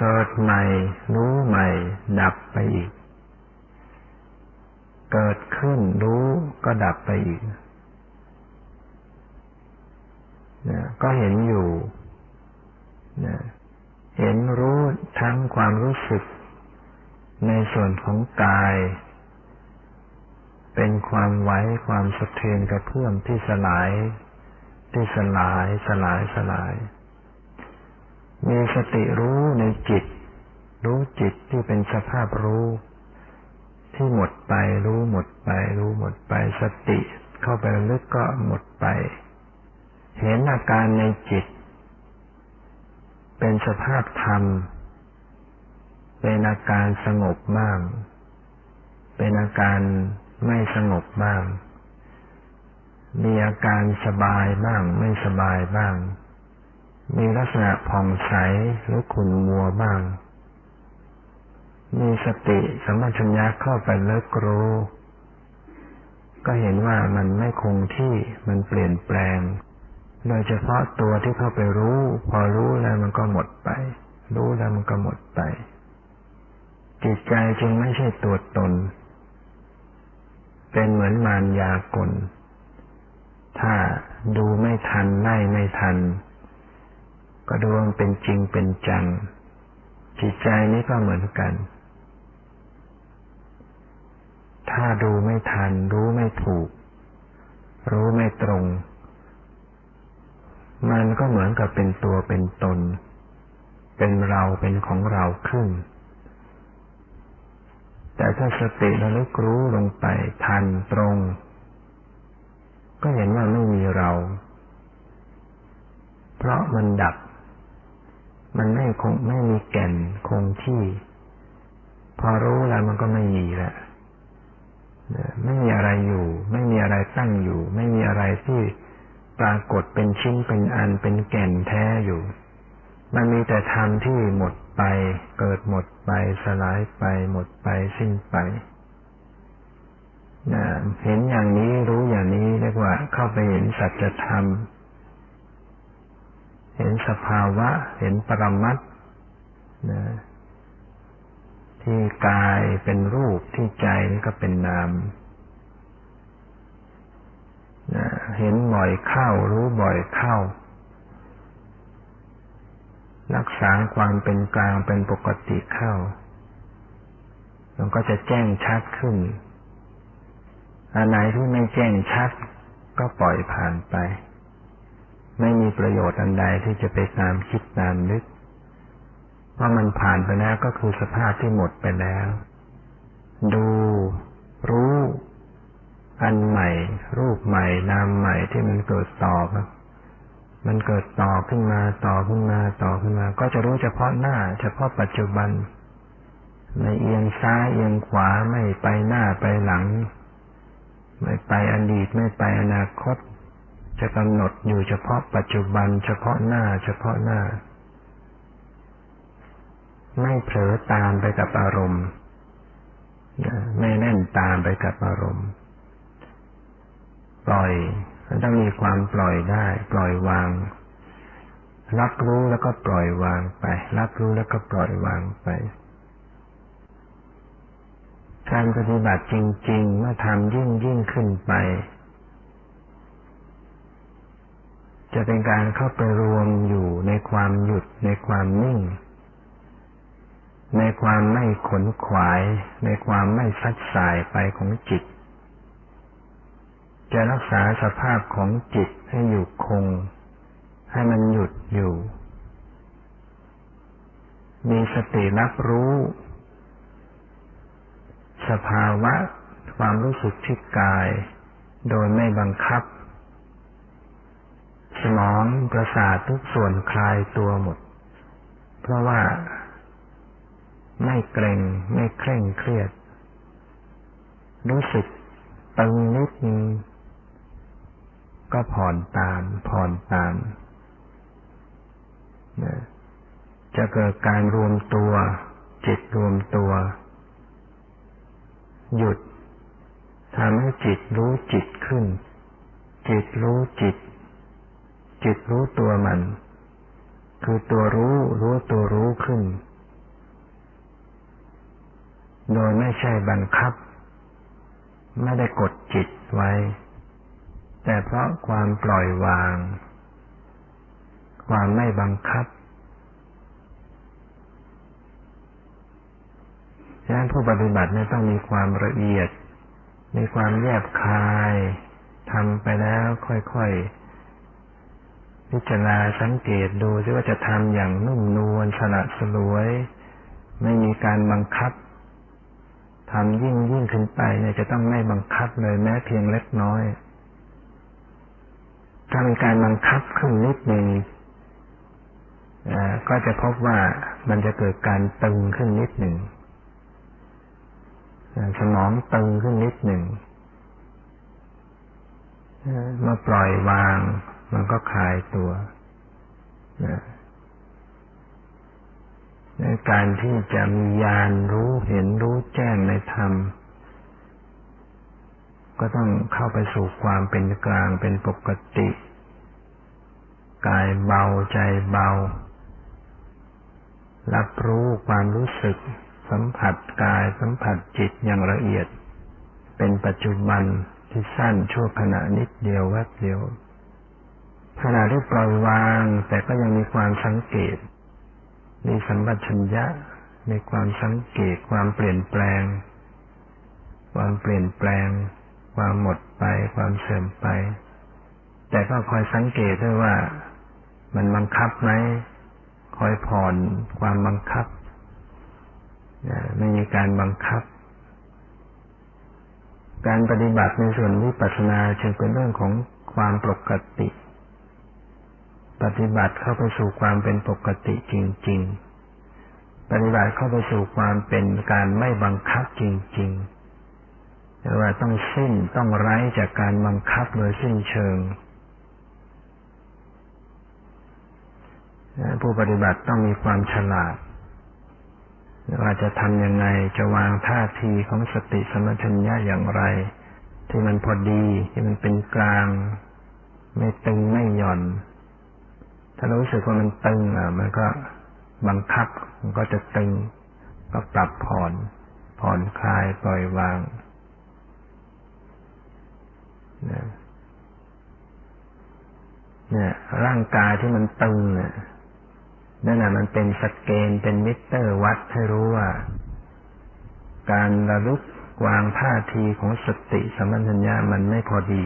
เกิดใหม่รู้ใหม่ดับไปอีกเกิดขึ้นรู้ก็ดับไปอีกนะก็เห็นอยู่นะเห็นรู้ทั้งความรู้สึกในส่วนของกายเป็นความไหวความสะเทือนกระเพื่อมที่สลายที่สลายมีสติรู้ในจิตรู้จิตที่เป็นสภาพรู้ที่หมดไปรู้หมดไปรู้หมดไปสติเข้าไประลึกก็หมดไปเห็นอาการในจิตเป็นสภาพธรรมเป็นอาการสงบบ้างเป็นอาการไม่สงบบ้างมีอาการสบายบ้างไม่สบายบ้างมีลักษณะผ่องใสหรือขุ่นมัวบ้างมีสติสัมปชัญญะเข้าไประลึกรู้ก็เห็นว่ามันไม่คงที่มันเปลี่ยนแปลงโดยเฉพาะตัวที่เข้าไปรู้พอรู้แล้วมันก็หมดไปรู้แล้วมันก็หมดไปจิตใจจึงไม่ใช่ตัวตนเป็นเหมือนมารยากลถ้าดูไม่ทันไล่ไม่ทันก็ดูมันเป็นจริงเป็นจังจิตใจนี้ก็เหมือนกันถ้าดูไม่ทันรู้ไม่ถูกรู้ไม่ตรงมันก็เหมือนกับเป็นตัวเป็นตนเป็นเราเป็นของเราขึ้นแต่ถ้าสติระลึกรู้ลงไปทันตรงก็เห็นว่าไม่มีเราเพราะมันดับมันไม่คงไม่มีแก่นคงที่พอรู้แล้วมันก็ไม่มีแล้วไม่มีอะไรอยู่ไม่มีอะไรตั้งอยู่ไม่มีอะไรที่ปรากฏเป็นชิ้นเป็นอันเป็นแก่นแท้อยู่มันมีแต่ธรรมที่หมดไปเกิดหมดไปสลายไปหมดไปสิ้นไปเห็นอย่างนี้รู้อย่างนี้เรียกว่าเข้าไปเห็นสัจธรรมเห็นสภาวะเห็นปรมัตถ์ที่กายเป็นรูปที่ใจก็เป็นนามเห็นบ่อยเข้ารู้บ่อยเข้ารักษาความเป็นกลางเป็นปกติเข้ามันก็จะแจ้งชัดขึ้นอันไหนที่ไม่แจ้งชัดก็ปล่อยผ่านไป ไม่มีประโยชน์อันใดที่จะไปตามคิดตามนึกเพราะมันผ่านไปแล้วก็คือสภาพที่หมดไปแล้วดูรู้อันใหม่รูปใหม่นามใหม่ที่มันเกิดต่อมันเกิดต่อขึ้นมาต่อขึ้นมาต่อขึ้นมาก็จะรู้เฉพาะหน้าเฉพาะปัจจุบันไม่เอียงซ้ายเอียงขวาไม่ไปหน้าไปหลังไม่ไปอดีตไม่ไปอนาคตจะกำหนดอยู่เฉพาะปัจจุบันเฉพาะหน้าเฉพาะหน้าไม่เผลอตามไปกับอารมณ์ไม่แน่นตามไปกับอารมณ์ปล่อยมันต้องมีความปล่อยได้ปล่อยวางรับรู้แล้วก็ปล่อยวางไปรับรู้แล้วก็ปล่อยวางไปการปฏิบัติจริงๆเมื่อทำยิ่งขึ้นไปจะเป็นการเข้าไปรวมอยู่ในความหยุดในความนิ่งในความไม่ขนขวายในความไม่ซัดสายไปของจิตจะรักษาสภาพของจิตให้อยู่คงให้มันหยุดอยู่มีสติรับรู้สภาวะความรู้สึกที่กายโดยไม่บังคับสมองประสาททุกส่วนคลายตัวหมดเพราะว่าไม่เกร็งไม่เคร่งเครียดรู้สึกตึงนิดนึงก็ผ่อนตามจะเกิดการรวมตัวจิตรวมตัวหยุดทำให้จิตรู้จิตขึ้นจิตรู้จิตจิตรู้ตัวมันคือตัวรู้รู้ตัวรู้ขึ้นโดยไม่ใช่บังคับไม่ได้กดจิตไว้แต่เพราะความปล่อยวางความไม่บังคับฉะนั้นผู้ปฏิบัติเนี่ยต้องมีความละเอียดมีความแยบคายทำไปแล้วค่อยๆพิจารณาสังเกตดูซิว่าจะทำอย่างนุ่มนวลสละสลวยไม่มีการบังคับทำยิ่งขึ้นไปเนี่ยจะต้องไม่บังคับเลยแม้เพียงเล็กน้อยถ้ามีการบังคับขึ้นนิดหนึ่งก็จะพบว่ามันจะเกิดการตึงขึ้นนิดหนึ่งสมองตึงขึ้นนิดหนึ่งเมื่อปล่อยวางมันก็คลายตัวการที่จะมีญาณรู้เห็นรู้แจ้งในธรรมก็ต้องเข้าไปสู่ความเป็นกลางเป็นปกติกายเบาใจเบารับรู้ความรู้สึกสัมผัสกายสัมผัสจิตอย่างละเอียดเป็นปัจจุบันที่สั้นชั่วขณะนิดเดียวแวบเดียวขณะที่ปล่อยวางแต่ก็ยังมีความสังเกตมีสัมปชัญญะมีความสังเกตความเปลี่ยนแปลงความหมดไปความเสื่อมไปแต่ก็คอยสังเกตด้วยว่ามันบังคับไหมคอยผ่อนความบังคับไม่มีการบังคับการปฏิบัติในส่วนวิปัสสนาจึงเป็นเรื่องของความปกติปฏิบัติเข้าไปสู่ความเป็นปกติจริงๆปฏิบัติเข้าไปสู่ความเป็นการไม่บังคับจริงๆแต่ว่าต้องสิ้นต้องไร้จากการบังคับโดยสิ้นเชิงผู้ปฏิบัติต้องมีความฉลาดว่าจะทำยังไงจะวางท่าทีของสติสัมปชัญญะอย่างไรที่มันพอดีที่มันเป็นกลางไม่ตึงไม่หย่อนถ้ารู้สึกว่ามันตึงมันก็บังคับมันก็จะตึงก็ปรับผ่อนคลายปล่อยวางเนี่ยร่างกายที่มันตึงนั่นน่ะมันเป็นสเกลเป็นมิเตอร์วัดให้รู้ว่าการระลึกวางท่าทีของสติสัมปชัญญะมันไม่พอดี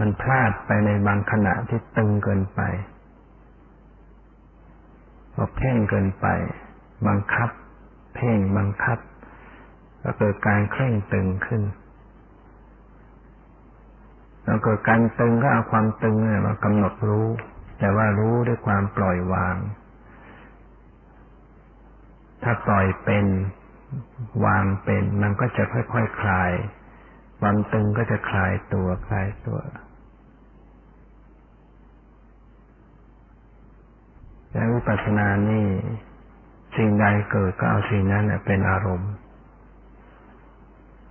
มันพลาดไปในบางขณะที่ตึงเกินไปก็เพ่งเกินไปบังคับเพ่งบังคับก็เกิดการเคร่งตึงขึ้นแล้วเกิดการตึงก็เอาความตึงเนี่ยมากำหนดรู้แต่ว่ารู้ด้วยความปล่อยวางถ้าปล่อยเป็นวางเป็นมันก็จะค่อยๆ คลายความตึงก็จะคลายตัวคลายตัวและวิปัสสนานี่สิ่งใดเกิดก็เอาสิ่งนั้นเป็นอารมณ์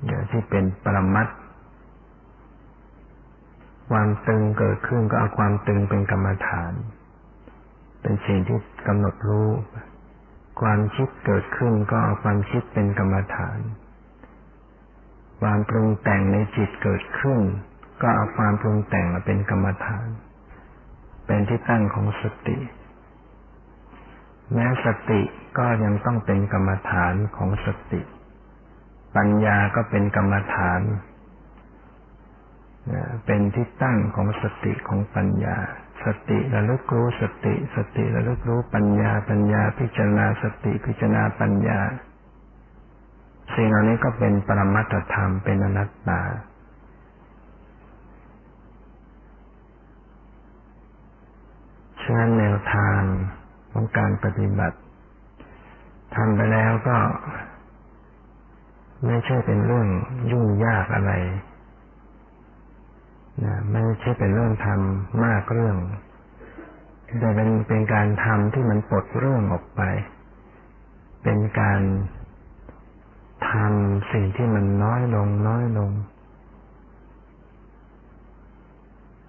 อย่างที่เป็นปรมัตถ์ความตึงเกิดขึ้นก็เอาความตึงเป็นกรรมฐานเป็นสิ่งที่กำหนดรู้ความคิดเกิดขึ้นก็เอาความคิดเป็นกรรมฐานความปรุงแต่งในจิตเกิดขึ้นก็เอาความปรุงแต่งมาเป็นกรรมฐานเป็นที่ตั้งของสติแม้สติก็ยังต้องเป็นกรรมฐานของสติปัญญาก็เป็นกรรมฐานเป็นที่ตั้งของสติของปัญญาสติระลึกรู้สติสติระลึกรู้ปัญญาปัญญาพิจารณาสติพิจารณาปัญญาสิ่งเหล่านี้ก็เป็นปรมัตถธรรมเป็นอนัตตาฉะนั้นแนวทางของการปฏิบัติทำไปแล้วก็ไม่ใช่เป็นเรื่องยุ่งยากอะไรไม่ใช่เป็นเรื่องทำมากเรื่องแต่เป็นการทำที่มันปลดเรื่องออกไปเป็นการทำสิ่งที่มันน้อยลงน้อยลง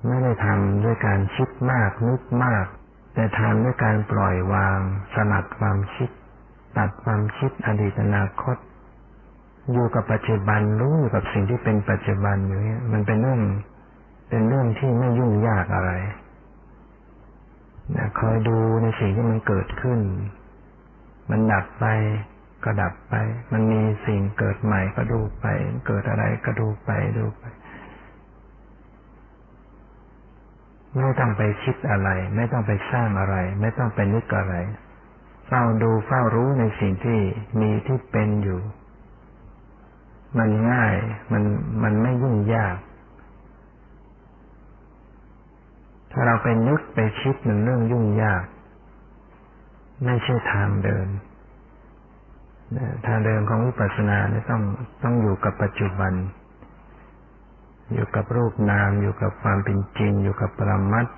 ไม่ได้ทำด้วยการคิดมากนึกมากแต่ทำด้วยการปล่อยวางสลัดความคิดตัดความคิดอดีตอนาคตอยู่กับปัจจุบันรู้อยู่กับสิ่งที่เป็นปัจจุบันอยู่เนี่ยมันเป็นเรื่องที่ไม่ยุ่งยากอะไรนะคอยดูในสิ่งที่มันเกิดขึ้นมันดับไปก็ดับไปมันมีสิ่งเกิดใหม่ก็ดูไปเกิดอะไรก็ดูไปดูไปไม่ต้องไปคิดอะไรไม่ต้องไปสร้างอะไรไม่ต้องไปนึกอะไรเฝ้าดูเฝ้ารู้ในสิ่งที่มีที่เป็นอยู่มันง่ายมันไม่ยุ่งยากถ้าเราไปนึกไปคิดมันเรื่องยุ่งยากไม่ใช่ทางเดินทางเดินของวิปัสสนาเนี่ยต้องอยู่กับปัจจุบันอยู่กับรูปนามอยู่กับความเป็นจริงอยู่กับปรมัตถ์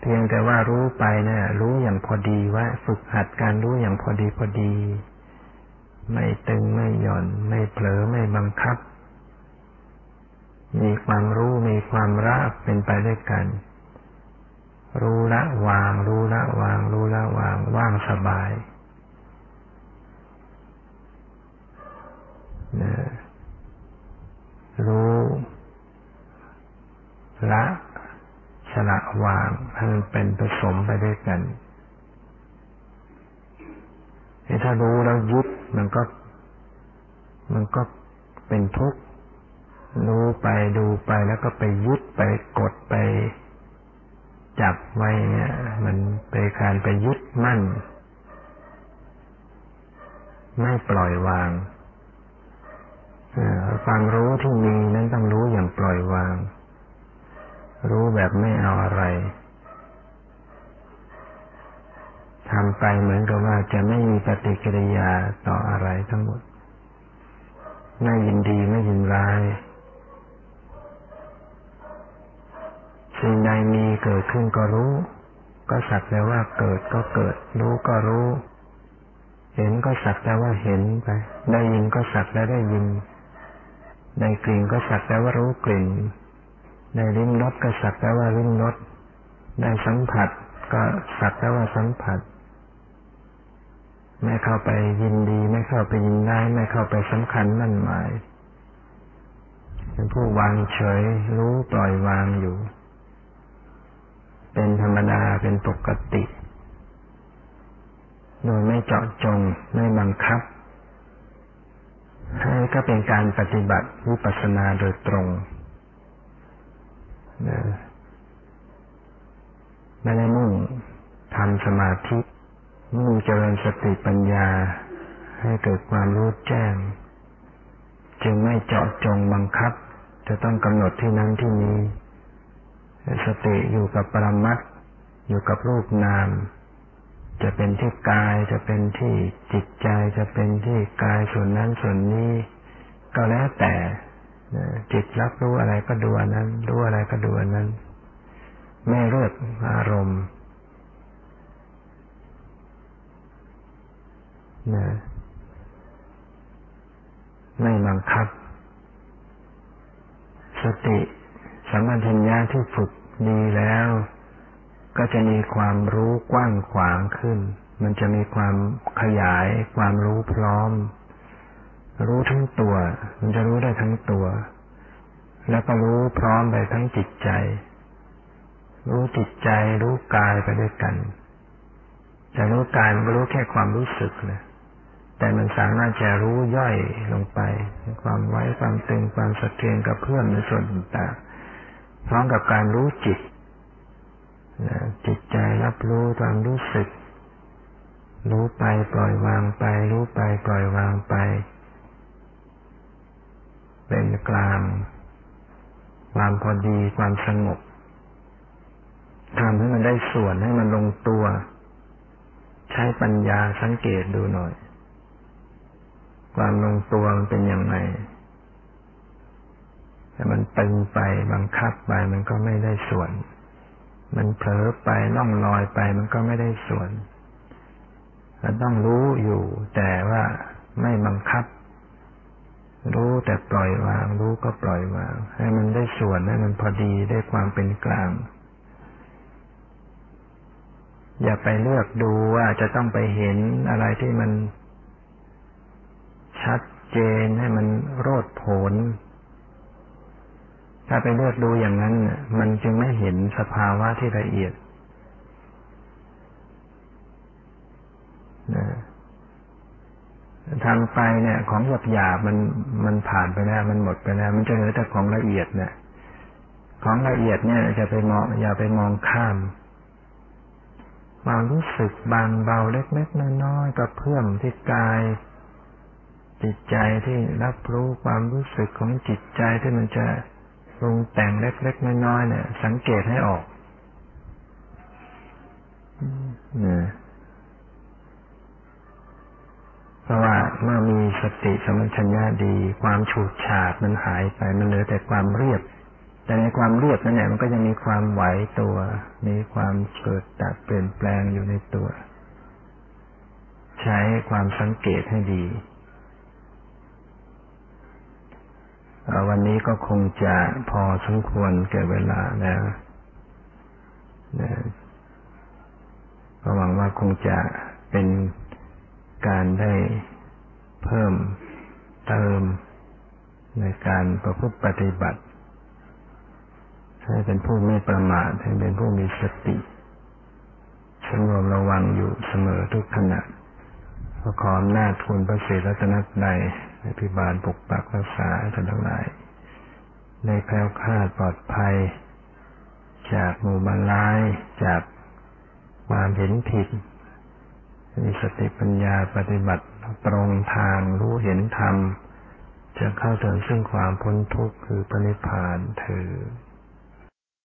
เพียงแต่ว่ารู้ไปเนี่ยรู้อย่างพอดีว่าฝึกหัดการรู้อย่างพอดีไม่ตึงไม่หย่อนไม่เผลอไม่บังคับมีความรู้มีความละเป็นไปด้วยกันรู้ละวางรู้ละวางรู้ละวางว่างสบายนะรู้ละสละวางให้มันเป็นผสมไปด้วยกันถ้ารู้แล้วยึดมันก็เป็นทุกข์รู้ไปดูไปแล้วก็ไปยึดไปกดไปจับไว้เนี่ยมันเป็นการไปยึดมั่นไม่ปล่อยวางความรู้ที่มีนั้นต้องรู้อย่างปล่อยวางรู้แบบไม่เอาอะไรทำไปเหมือนกับว่าจะไม่มีปฏิกิริยาต่ออะไรทั้งหมดไม่ยินดีไม่ยินร้ายสิ่งใดมีเกิดขึ้นก็รู้ก็สักแต่ว่าเกิดก็เกิดรู้ก็รู้เห็นก็สักแต่ว่าเห็นไปได้ยินก็สักแต่ได้ยินได้กลิ่นก็สักแต่ว่ารู้กลิ่นได้ลิ้มรสก็สักแต่ว่าลิ้มรสได้สัมผัสก็สักแต่ว่าสัมผัสไม่เข้าไปยินดีไม่เข้าไปยินร้ายไม่เข้าไปสำคัญมั่นหมายเป็นผู้วางเฉยรู้ปล่อยวางอยู่เป็นธรรมดาเป็นปกติโดยไม่เจาะจงไม่บังคับให้ก็เป็นการปฏิบัติวิปัสสนาโดยตรง นะไม่ได้มุ่งทำสมาธิมุ่งเจริญสติปัญญาให้เกิดความรู้แจ้งจึงไม่เจาะจงบังคับจะต้องกำหนดที่นั้นที่นี้สติอยู่กับปรมัตถ์อยู่กับรูปนามจะเป็นที่กายจะเป็นที่จิตใจจะเป็นที่กายส่วนนั้นส่วนนี้ก็แล้วแต่จิตรับรู้อะไรก็ดูอันนั้นรู้อะไรก็ดูอันนั้นไม่เลือกอารมณ์ไม่บังคับสติสัมปชัญญะที่ฝึกดีแล้วก็จะมีความรู้กว้างขวางขึ้นมันจะมีความขยายความรู้พร้อมรู้ทั้งตัวมันจะรู้ได้ทั้งตัวแล้วก็รู้พร้อมไปทั้งจิตใจรู้จิตใจรู้กายไปด้วยกันแต่รู้กายมันก็รู้แค่ความรู้สึกนะแต่มันสามารถจะรู้ย่อยลงไปความไว้ความตึงความสะเทือนกับเพื่อนในส่วนต่างพร้อมกับการรู้จิตจิตใจรับรู้ความรู้สึกรู้ไปปล่อยวางไปรู้ไปปล่อยวางไปเป็นกลางความพอดีความสงบทำให้มันได้ส่วนให้มันลงตัวใช้ปัญญาสังเกตดูหน่อยความลงตัวมันเป็นอย่างไรแต่มันตึงไปบังคับไปมันก็ไม่ได้ส่วนมันเผลอไปล่องลอยไปมันก็ไม่ได้ส่วนเราต้องรู้อยู่แต่ว่าไม่บังคับรู้แต่ปล่อยวางรู้ก็ปล่อยวางให้มันได้ส่วนให้มันพอดีได้ความเป็นกลางอย่าไปเลือกดูว่าจะต้องไปเห็นอะไรที่มันชัดเจนให้มันโลดโผนถ้าไปเลือกดูอย่างนั้นมันจึงไม่เห็นสภาวะที่ละเอียดนะทำไปเนี่ยของหยาบๆมันผ่านไปแล้วมันหมดไปแล้วมันจะเหลือแต่ของละเอียดเนี่ยของละเอียดเนี่ยจะไปมองอย่าไปมองข้ามความรู้สึกบางเบาเล็กๆน้อยๆกับเพื่อมที่กายจิตใจที่รับรู้ความรู้สึกของจิตใจที่มันจะปรุงแต่งเล็กๆน้อยๆเนี่ยสังเกตให้ออกนะเพราะว่าเมื่อมีสติสัมปชัญญะดีความฉูดฉาดมันหายไปมันเหลือแต่ความเรียบแต่ในความเรียบนั่นแหละมันก็จะมีความไหวตัวมีความเกิดดับเปลี่ยนแปลงอยู่ในตัวใช้ความสังเกตให้ดีวันนี้ก็คงจะพอสมควรแก่เวลาแล้วนะหวังว่าคงจะเป็นการได้เพิ่มเติมในการประพฤติปฏิบัติให้เป็นผู้ไม่ประมาทให้เป็นผู้มีสติสำรวมระวังอยู่เสมอทุกขณะขออำนาจคุณพระศรีรัตนตรัยอภิบาลปกปักรักษาท่านทั้งหลายในแคล้วคลาดปลอดภัยจากหมู่มารร้ายจากความเห็นผิดมีสติปัญญาปฏิบัติตรงทางรู้เห็นธรรมจะเข้าถึงซึ่งความพ้นทุกข์คือพระนิพพานเถิด